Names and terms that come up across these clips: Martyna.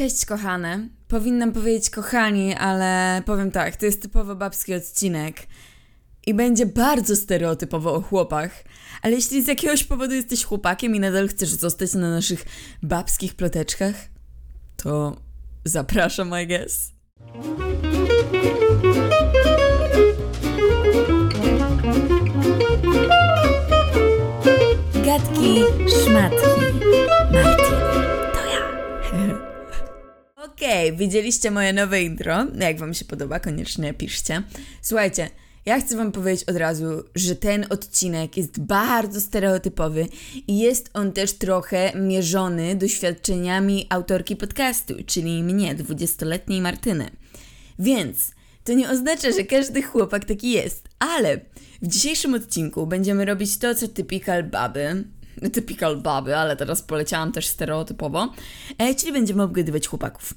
Cześć kochane, powinnam powiedzieć kochani, ale powiem tak, to jest typowo babski odcinek i będzie bardzo stereotypowo o chłopach, ale jeśli z jakiegoś powodu jesteś chłopakiem i nadal chcesz zostać na naszych babskich ploteczkach, to zapraszam, I guess. Gadki, szmatki, Martini. Okej, widzieliście moje nowe intro. Jak wam się podoba, koniecznie piszcie. Słuchajcie, ja chcę wam powiedzieć od razu, że ten odcinek jest bardzo stereotypowy i jest on też trochę mierzony doświadczeniami autorki podcastu, czyli mnie, 20-letniej Martyny. Więc to nie oznacza, że każdy chłopak taki jest, ale w dzisiejszym odcinku będziemy robić to, co typical baby, ale teraz poleciałam też stereotypowo, czyli będziemy obgadywać chłopaków.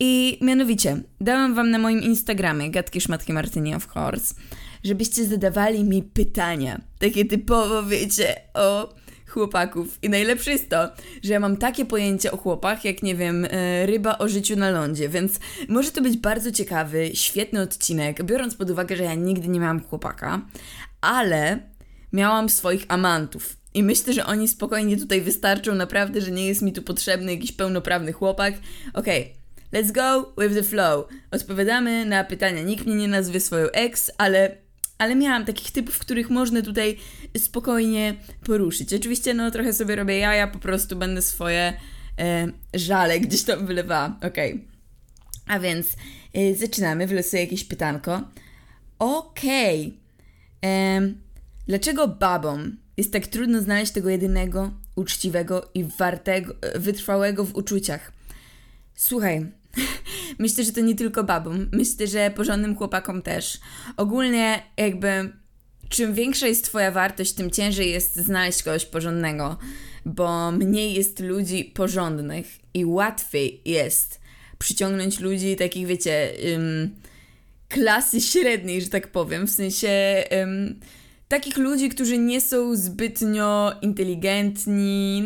I mianowicie, dałam wam na moim Instagramie, GadkiSzmatkiMartini of course, żebyście zadawali mi pytania, takie typowo, wiecie, o chłopaków. I najlepsze jest to, że ja mam takie pojęcie o chłopach, jak nie wiem, ryba o życiu na lądzie, więc może to być bardzo ciekawy, świetny odcinek, biorąc pod uwagę, że ja nigdy nie miałam chłopaka, ale miałam swoich amantów. I myślę, że oni spokojnie tutaj wystarczą, naprawdę, że nie jest mi tu potrzebny jakiś pełnoprawny chłopak. Okej, let's go with the flow. Odpowiadamy na pytania. Nikt mnie nie nazwie swoją ex, ale miałam takich typów, których można tutaj spokojnie poruszyć. Oczywiście trochę sobie robię jaja, po prostu będę swoje żale gdzieś tam wylewała. Okej. A więc zaczynamy, wylosuję jakieś pytanko. Okej. Dlaczego babom jest tak trudno znaleźć tego jedynego, uczciwego i wartego, wytrwałego w uczuciach? Słuchaj, myślę, że to nie tylko babom. Myślę, że porządnym chłopakom też. Ogólnie jakby czym większa jest twoja wartość, tym ciężej jest znaleźć kogoś porządnego, bo mniej jest ludzi porządnych i łatwiej jest przyciągnąć ludzi takich, wiecie, klasy średniej, że tak powiem, w sensie... takich ludzi, którzy nie są zbytnio inteligentni,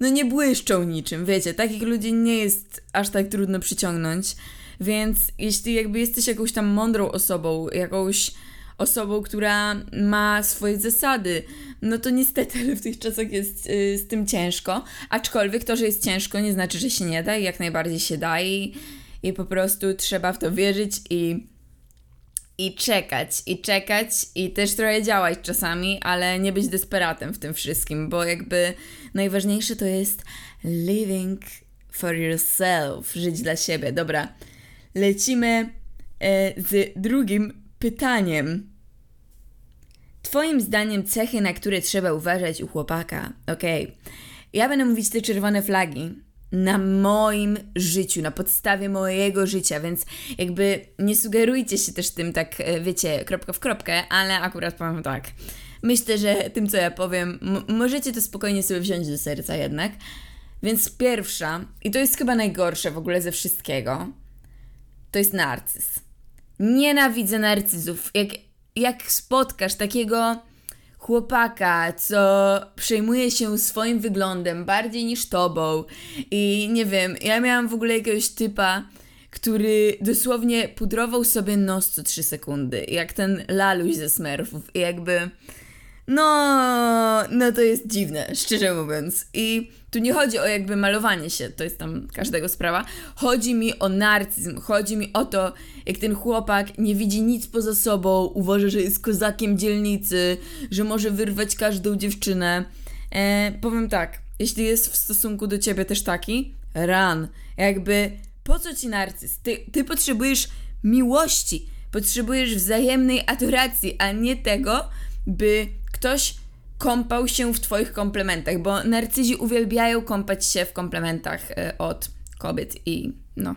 no nie błyszczą niczym, wiecie, takich ludzi nie jest aż tak trudno przyciągnąć, więc jeśli jakby jesteś jakąś tam mądrą osobą, jakąś osobą, która ma swoje zasady, no to niestety w tych czasach jest z tym ciężko, aczkolwiek to, że jest ciężko, nie znaczy, że się nie da i jak najbardziej się da i po prostu trzeba w to wierzyć i czekać i też trochę działać czasami, ale nie być desperatem w tym wszystkim, bo jakby najważniejsze to jest living for yourself, żyć dla siebie. Dobra, lecimy z drugim pytaniem. Twoim zdaniem cechy, na które trzeba uważać u chłopaka? Okej. Ja będę mówić te czerwone flagi na moim życiu, na podstawie mojego życia, więc jakby nie sugerujcie się też tym tak, wiecie, kropka w kropkę, ale akurat powiem tak. Myślę, że tym, co ja powiem, możecie to spokojnie sobie wziąć do serca jednak. Więc pierwsza, i to jest chyba najgorsze w ogóle ze wszystkiego, to jest narcyz. Nienawidzę narcyzów. Jak spotkasz takiego chłopaka, co przejmuje się swoim wyglądem bardziej niż tobą i nie wiem, ja miałam w ogóle jakiegoś typa, który dosłownie pudrował sobie nos co 3 sekundy, jak ten laluś ze Smurfów i jakby no to jest dziwne, szczerze mówiąc, i tu nie chodzi o jakby malowanie się, to jest tam każdego sprawa, chodzi mi o narcyzm, chodzi mi o to, jak ten chłopak nie widzi nic poza sobą, uważa, że jest kozakiem dzielnicy, że może wyrwać każdą dziewczynę. Powiem tak, jeśli jest w stosunku do ciebie też taki, jakby po co ci narcyz? Ty potrzebujesz miłości, potrzebujesz wzajemnej adoracji, a nie tego, by ktoś kąpał się w twoich komplementach, bo narcyzi uwielbiają kąpać się w komplementach od kobiet i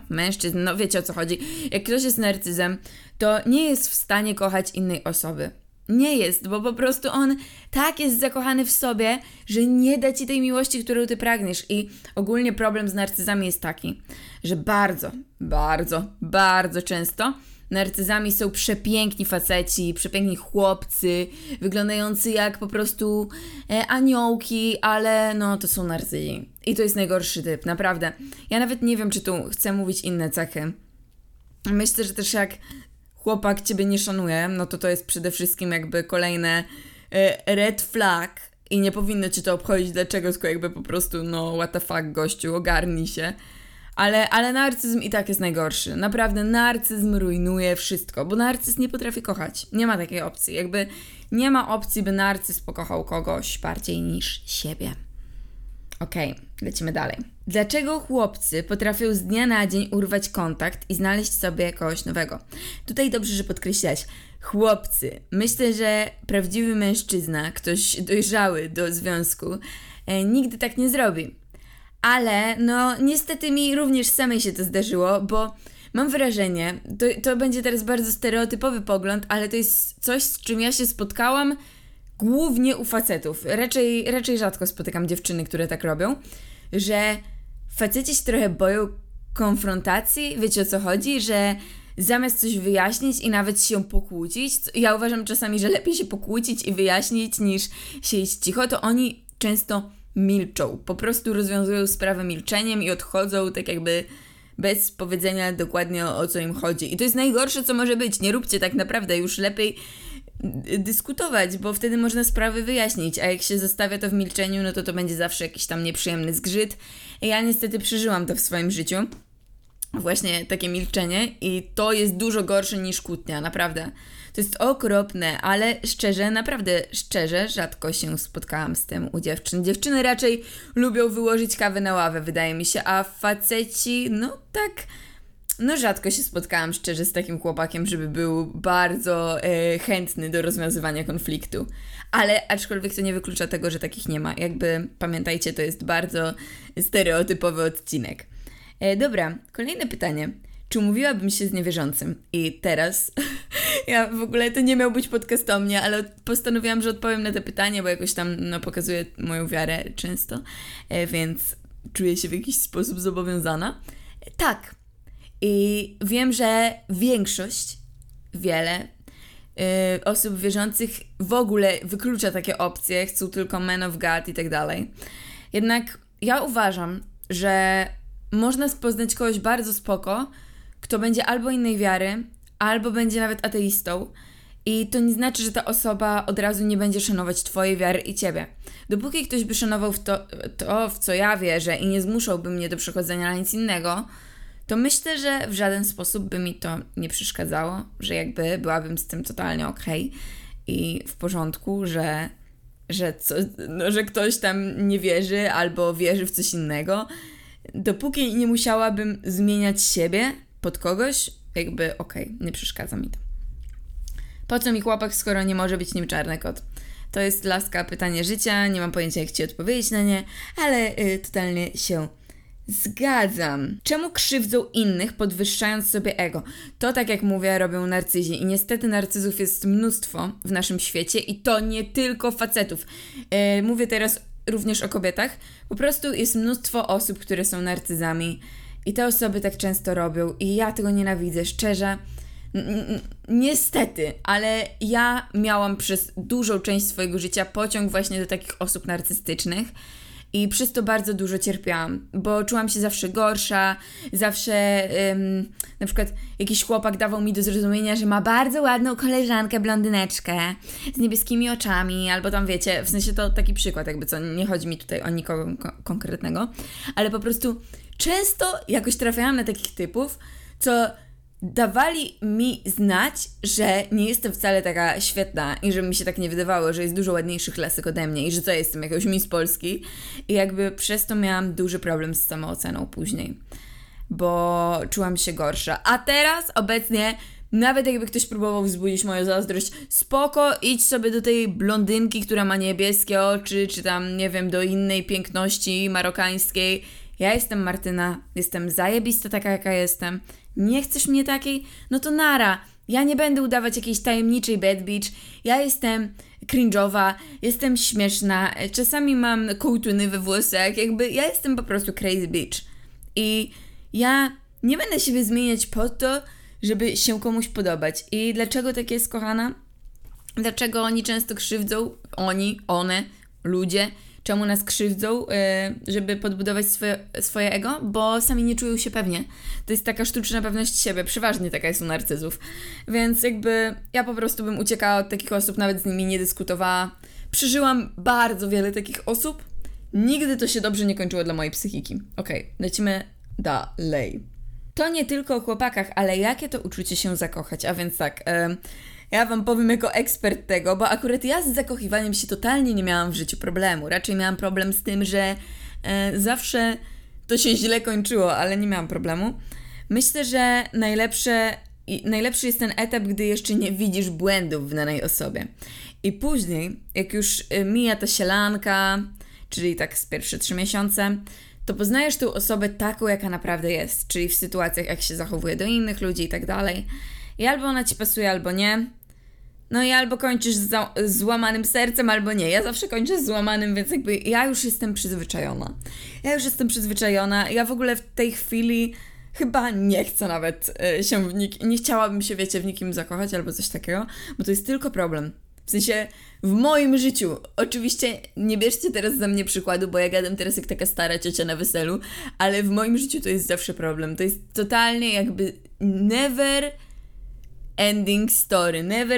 mężczyzn, wiecie o co chodzi. Jak ktoś jest narcyzem, to nie jest w stanie kochać innej osoby. Nie jest, bo po prostu on tak jest zakochany w sobie, że nie da ci tej miłości, którą ty pragniesz. I ogólnie problem z narcyzami jest taki, że bardzo, bardzo, bardzo często Narcyzami są przepiękni faceci, przepiękni chłopcy, wyglądający jak po prostu aniołki, ale no to są narcyzi. I to jest najgorszy typ, naprawdę. Ja nawet nie wiem, czy tu chcę mówić inne cechy. Myślę, że też jak chłopak ciebie nie szanuje, no to to jest przede wszystkim jakby kolejne red flag i nie powinno cię to obchodzić, dlaczego, tylko jakby po prostu no what the fuck, gościu, ogarnij się. Ale narcyzm i tak jest najgorszy. Naprawdę narcyzm rujnuje wszystko, bo narcyz nie potrafi kochać. Nie ma takiej opcji. Jakby nie ma opcji, by narcyz pokochał kogoś bardziej niż siebie. Okej, lecimy dalej. Dlaczego chłopcy potrafią z dnia na dzień urwać kontakt i znaleźć sobie kogoś nowego? Tutaj dobrze, że podkreślać. Chłopcy. Myślę, że prawdziwy mężczyzna, ktoś dojrzały do związku, nigdy tak nie zrobi. Ale no niestety mi również samej się to zdarzyło, bo mam wrażenie, to będzie teraz bardzo stereotypowy pogląd, ale to jest coś, z czym ja się spotkałam głównie u facetów. Raczej rzadko spotykam dziewczyny, które tak robią, że faceci się trochę boją konfrontacji, wiecie o co chodzi, że zamiast coś wyjaśnić i nawet się pokłócić, ja uważam czasami, że lepiej się pokłócić i wyjaśnić niż się iść cicho, to oni często milczą, po prostu rozwiązują sprawę milczeniem i odchodzą tak jakby bez powiedzenia dokładnie o co im chodzi. I to jest najgorsze, co może być. Nie róbcie tak, naprawdę, już lepiej dyskutować, bo wtedy można sprawy wyjaśnić, a jak się zostawia to w milczeniu, no to będzie zawsze jakiś tam nieprzyjemny zgrzyt. Ja niestety przeżyłam to w swoim życiu, właśnie takie milczenie, i to jest dużo gorsze niż kłótnia, naprawdę. To jest okropne, ale szczerze, naprawdę szczerze, rzadko się spotkałam z tym u dziewczyn. Dziewczyny raczej lubią wyłożyć kawę na ławę, wydaje mi się, a faceci, no tak, no rzadko się spotkałam szczerze z takim chłopakiem, żeby był bardzo chętny do rozwiązywania konfliktu. Ale aczkolwiek to nie wyklucza tego, że takich nie ma. Jakby pamiętajcie, to jest bardzo stereotypowy odcinek. Dobra, kolejne pytanie. Czy umówiłabym się z niewierzącym? I teraz, ja w ogóle, to nie miał być podcast o mnie, ale postanowiłam, że odpowiem na to pytanie, bo jakoś tam no, pokazuję moją wiarę często, więc czuję się w jakiś sposób zobowiązana. Tak. I wiem, że większość, wiele osób wierzących w ogóle wyklucza takie opcje, chcą tylko man of God i tak dalej. Jednak ja uważam, że można poznać kogoś bardzo spoko, kto będzie albo innej wiary, albo będzie nawet ateistą, i to nie znaczy, że ta osoba od razu nie będzie szanować twojej wiary i ciebie. Dopóki ktoś by szanował to, w co ja wierzę, i nie zmuszałby mnie do przechodzenia na nic innego, to myślę, że w żaden sposób by mi to nie przeszkadzało, że jakby byłabym z tym totalnie okej i w porządku, że ktoś tam nie wierzy albo wierzy w coś innego. Dopóki nie musiałabym zmieniać siebie pod kogoś, jakby okej, nie przeszkadza mi to. Po co mi chłopak, skoro nie może być nim czarny kot? To jest laska pytanie życia, nie mam pojęcia jak ci odpowiedzieć na nie, ale totalnie się zgadzam. Czemu krzywdzą innych, podwyższając sobie ego? To, tak jak mówię, robią narcyzi. I niestety narcyzów jest mnóstwo w naszym świecie i to nie tylko facetów. Mówię teraz również o kobietach. Po prostu jest mnóstwo osób, które są narcyzami i te osoby tak często robią i ja tego nienawidzę, szczerze. Niestety, ale ja miałam przez dużą część swojego życia pociąg właśnie do takich osób narcystycznych i przez to bardzo dużo cierpiałam, bo czułam się zawsze gorsza, zawsze na przykład jakiś chłopak dawał mi do zrozumienia, że ma bardzo ładną koleżankę, blondyneczkę z niebieskimi oczami, albo tam wiecie, w sensie to taki przykład jakby, co nie chodzi mi tutaj o nikogo konkretnego, ale po prostu często jakoś trafiałam na takich typów, co dawali mi znać, że nie jestem wcale taka świetna i że mi się tak nie wydawało, że jest dużo ładniejszych lasek ode mnie i że co, jestem jakąś Miss Polski, i jakby przez to miałam duży problem z samooceną później, bo czułam się gorsza. A teraz obecnie, nawet jakby ktoś próbował wzbudzić moją zazdrość, spoko, idź sobie do tej blondynki, która ma niebieskie oczy, czy tam nie wiem, do innej piękności marokańskiej. Ja jestem Martyna, jestem zajebista taka jaka jestem. Nie chcesz mnie takiej? No to nara. Ja nie będę udawać jakiejś tajemniczej bad bitch. Ja jestem cringe'owa, jestem śmieszna, czasami mam kołtuny we włosach, jakby ja jestem po prostu crazy bitch. I ja nie będę siebie zmieniać po to, żeby się komuś podobać. I dlaczego tak jest, kochana? Dlaczego oni często krzywdzą? Oni, one, ludzie. Czemu nas krzywdzą, żeby podbudować swoje ego? Bo sami nie czują się pewnie. To jest taka sztuczna pewność siebie. Przeważnie taka jest u narcyzów. Więc jakby ja po prostu bym uciekała od takich osób, nawet z nimi nie dyskutowała. Przeżyłam bardzo wiele takich osób. Nigdy to się dobrze nie kończyło dla mojej psychiki. Okej, lecimy dalej. To nie tylko o chłopakach, ale jakie to uczucie się zakochać. A więc tak, ja Wam powiem jako ekspert tego, bo akurat ja z zakochiwaniem się totalnie nie miałam w życiu problemu. Raczej miałam problem z tym, że zawsze to się źle kończyło, ale nie miałam problemu. Myślę, że najlepszy jest ten etap, gdy jeszcze nie widzisz błędów w danej osobie. I później, jak już mija ta sielanka, czyli tak z pierwsze 3 miesiące, to poznajesz tę osobę taką, jaka naprawdę jest, czyli w sytuacjach, jak się zachowuje do innych ludzi i tak dalej. I albo ona Ci pasuje, albo nie. No i albo kończysz z złamanym sercem, albo nie. Ja zawsze kończę z złamanym, więc jakby ja już jestem przyzwyczajona. Ja w ogóle w tej chwili chyba nie chcę nawet się nie chciałabym się, wiecie, w nikim zakochać albo coś takiego, bo to jest tylko problem. W sensie w moim życiu. Oczywiście nie bierzcie teraz ze mnie przykładu, bo ja gadam teraz jak taka stara ciocia na weselu, ale w moim życiu to jest zawsze problem. To jest totalnie jakby never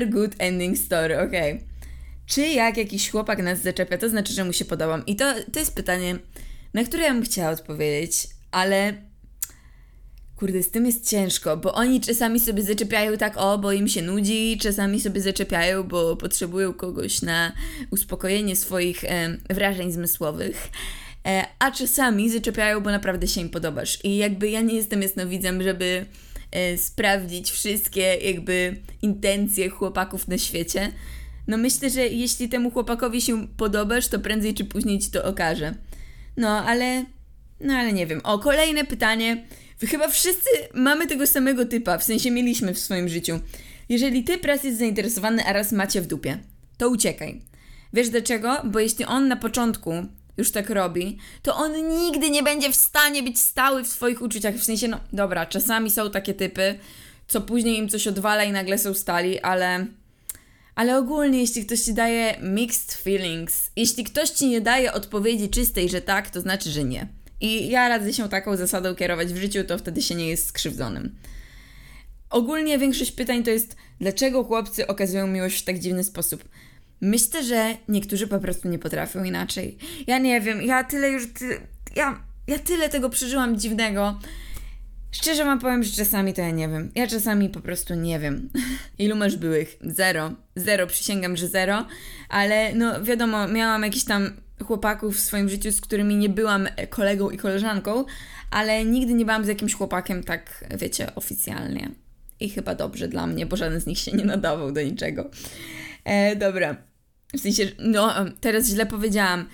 good ending story, okej. Czy jak jakiś chłopak nas zaczepia, to znaczy, że mu się podobam? I to jest pytanie, na które ja bym chciała odpowiedzieć, ale kurde, z tym jest ciężko, bo oni czasami sobie zaczepiają tak, bo im się nudzi, czasami sobie zaczepiają, bo potrzebują kogoś na uspokojenie swoich wrażeń zmysłowych, a czasami zaczepiają, bo naprawdę się im podobasz. I jakby ja nie jestem jasnowidzem, żeby sprawdzić wszystkie jakby intencje chłopaków na świecie. No myślę, że jeśli temu chłopakowi się podobasz, to prędzej czy później Ci to okaże. No ale nie wiem. Kolejne pytanie. Chyba wszyscy mamy tego samego typa, w sensie mieliśmy w swoim życiu. Jeżeli Ty raz jest zainteresowany, a raz macie w dupie, to uciekaj. Wiesz dlaczego? Bo jeśli on na początku już tak robi, to on nigdy nie będzie w stanie być stały w swoich uczuciach. W sensie, no dobra, czasami są takie typy, co później im coś odwala i nagle są stali, ale ogólnie, jeśli ktoś Ci daje mixed feelings, jeśli ktoś Ci nie daje odpowiedzi czystej, że tak, to znaczy, że nie. I ja radzę się taką zasadą kierować w życiu, to wtedy się nie jest skrzywdzonym. Ogólnie większość pytań to jest, dlaczego chłopcy okazują miłość w tak dziwny sposób? Myślę, że niektórzy po prostu nie potrafią inaczej. Ja nie wiem, ja tyle tego przeżyłam dziwnego. Szczerze Wam powiem, że czasami to ja nie wiem. Ja czasami po prostu nie wiem. Ilu masz byłych? 0. 0, przysięgam, że 0. Ale no wiadomo, miałam jakiś tam chłopaków w swoim życiu, z którymi nie byłam kolegą i koleżanką, ale nigdy nie byłam z jakimś chłopakiem tak, wiecie, oficjalnie. I chyba dobrze dla mnie, bo żaden z nich się nie nadawał do niczego. Dobra, w sensie, no teraz źle powiedziałam.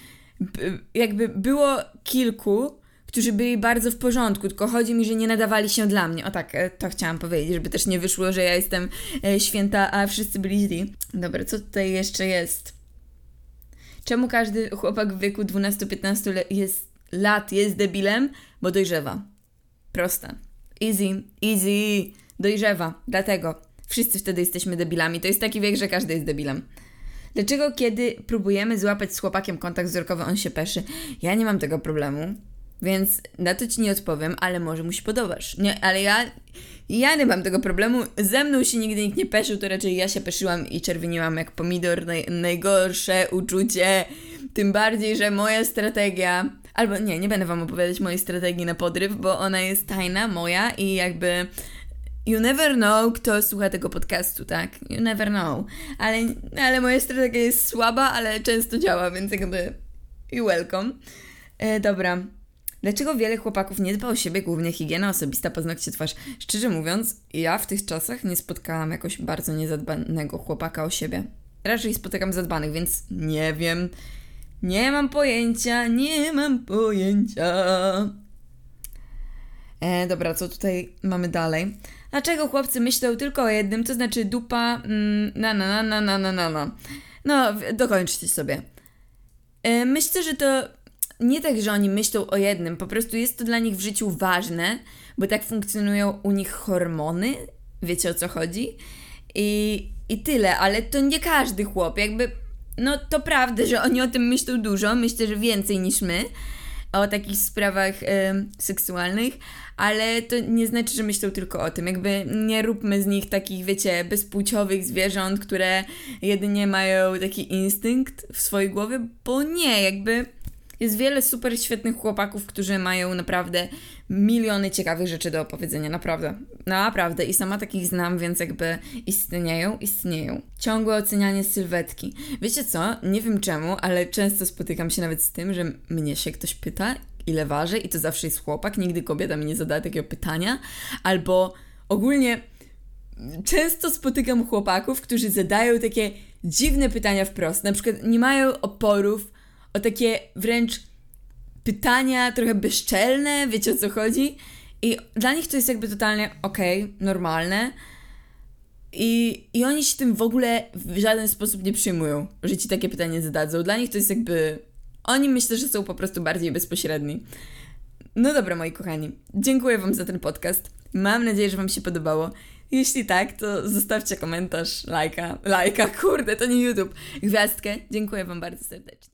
Jakby było kilku, którzy byli bardzo w porządku, tylko chodzi mi, że nie nadawali się dla mnie. O tak, to chciałam powiedzieć, żeby też nie wyszło, że ja jestem święta, a wszyscy byli źli. Dobra, co tutaj jeszcze jest? Czemu każdy chłopak w wieku 12-15 lat jest debilem? Bo dojrzewa. Proste. Easy. Dojrzewa. Dlatego wszyscy wtedy jesteśmy debilami. To jest taki wiek, że każdy jest debilem. Dlaczego kiedy próbujemy złapać z chłopakiem kontakt wzrokowy, on się peszy? Ja nie mam tego problemu, więc na to Ci nie odpowiem, ale może mu się podobasz. Nie, ale ja nie mam tego problemu. Ze mną się nigdy nikt nie peszył, to raczej ja się peszyłam i czerwieniłam jak pomidor. Najgorsze uczucie. Tym bardziej, że moja strategia... Albo nie będę Wam opowiadać mojej strategii na podryw, bo ona jest tajna, moja i jakby... You never know, kto słucha tego podcastu, tak? You never know. Ale moja strategia jest słaba, ale często działa, więc jakby... You're welcome. Dobra. Dlaczego wiele chłopaków nie dba o siebie, głównie higiena osobista, paznokcie, twarz? Szczerze mówiąc, ja w tych czasach nie spotkałam jakoś bardzo niezadbanego chłopaka o siebie. Raczej spotykam zadbanych, więc nie wiem. Nie mam pojęcia. Dobra, co tutaj mamy dalej? Dlaczego chłopcy myślą tylko o jednym, to znaczy dupa, No, dokończcie sobie. Myślę, że to... Nie tak, że oni myślą o jednym, po prostu jest to dla nich w życiu ważne, bo tak funkcjonują u nich hormony Wiecie, o co chodzi? I tyle, ale to nie każdy chłop, jakby, no to prawda, że oni o tym myślą dużo, myślę, że więcej niż my, o takich sprawach seksualnych, ale to nie znaczy, że myślą tylko o tym, jakby nie róbmy z nich takich, wiecie, bezpłciowych zwierząt, które jedynie mają taki instynkt w swojej głowie, bo nie, jakby jest wiele super świetnych chłopaków, którzy mają naprawdę miliony ciekawych rzeczy do opowiedzenia, naprawdę, naprawdę i sama takich znam, więc jakby istnieją. Ciągłe ocenianie sylwetki. Wiecie co? Nie wiem czemu, ale często spotykam się nawet z tym, że mnie się ktoś pyta, ile waży i to zawsze jest chłopak, nigdy kobieta mi nie zadała takiego pytania, albo ogólnie często spotykam chłopaków, którzy zadają takie dziwne pytania wprost, na przykład nie mają oporów o takie wręcz pytania trochę bezczelne, wiecie, o co chodzi? I dla nich to jest jakby totalnie okej, normalne. I oni się tym w ogóle w żaden sposób nie przyjmują, że ci takie pytanie zadadzą. Dla nich to jest jakby... Oni myślą, że są po prostu bardziej bezpośredni. No dobra, moi kochani. Dziękuję wam za ten podcast. Mam nadzieję, że wam się podobało. Jeśli tak, to zostawcie komentarz, lajka, kurde, to nie YouTube, gwiazdkę. Dziękuję wam bardzo serdecznie.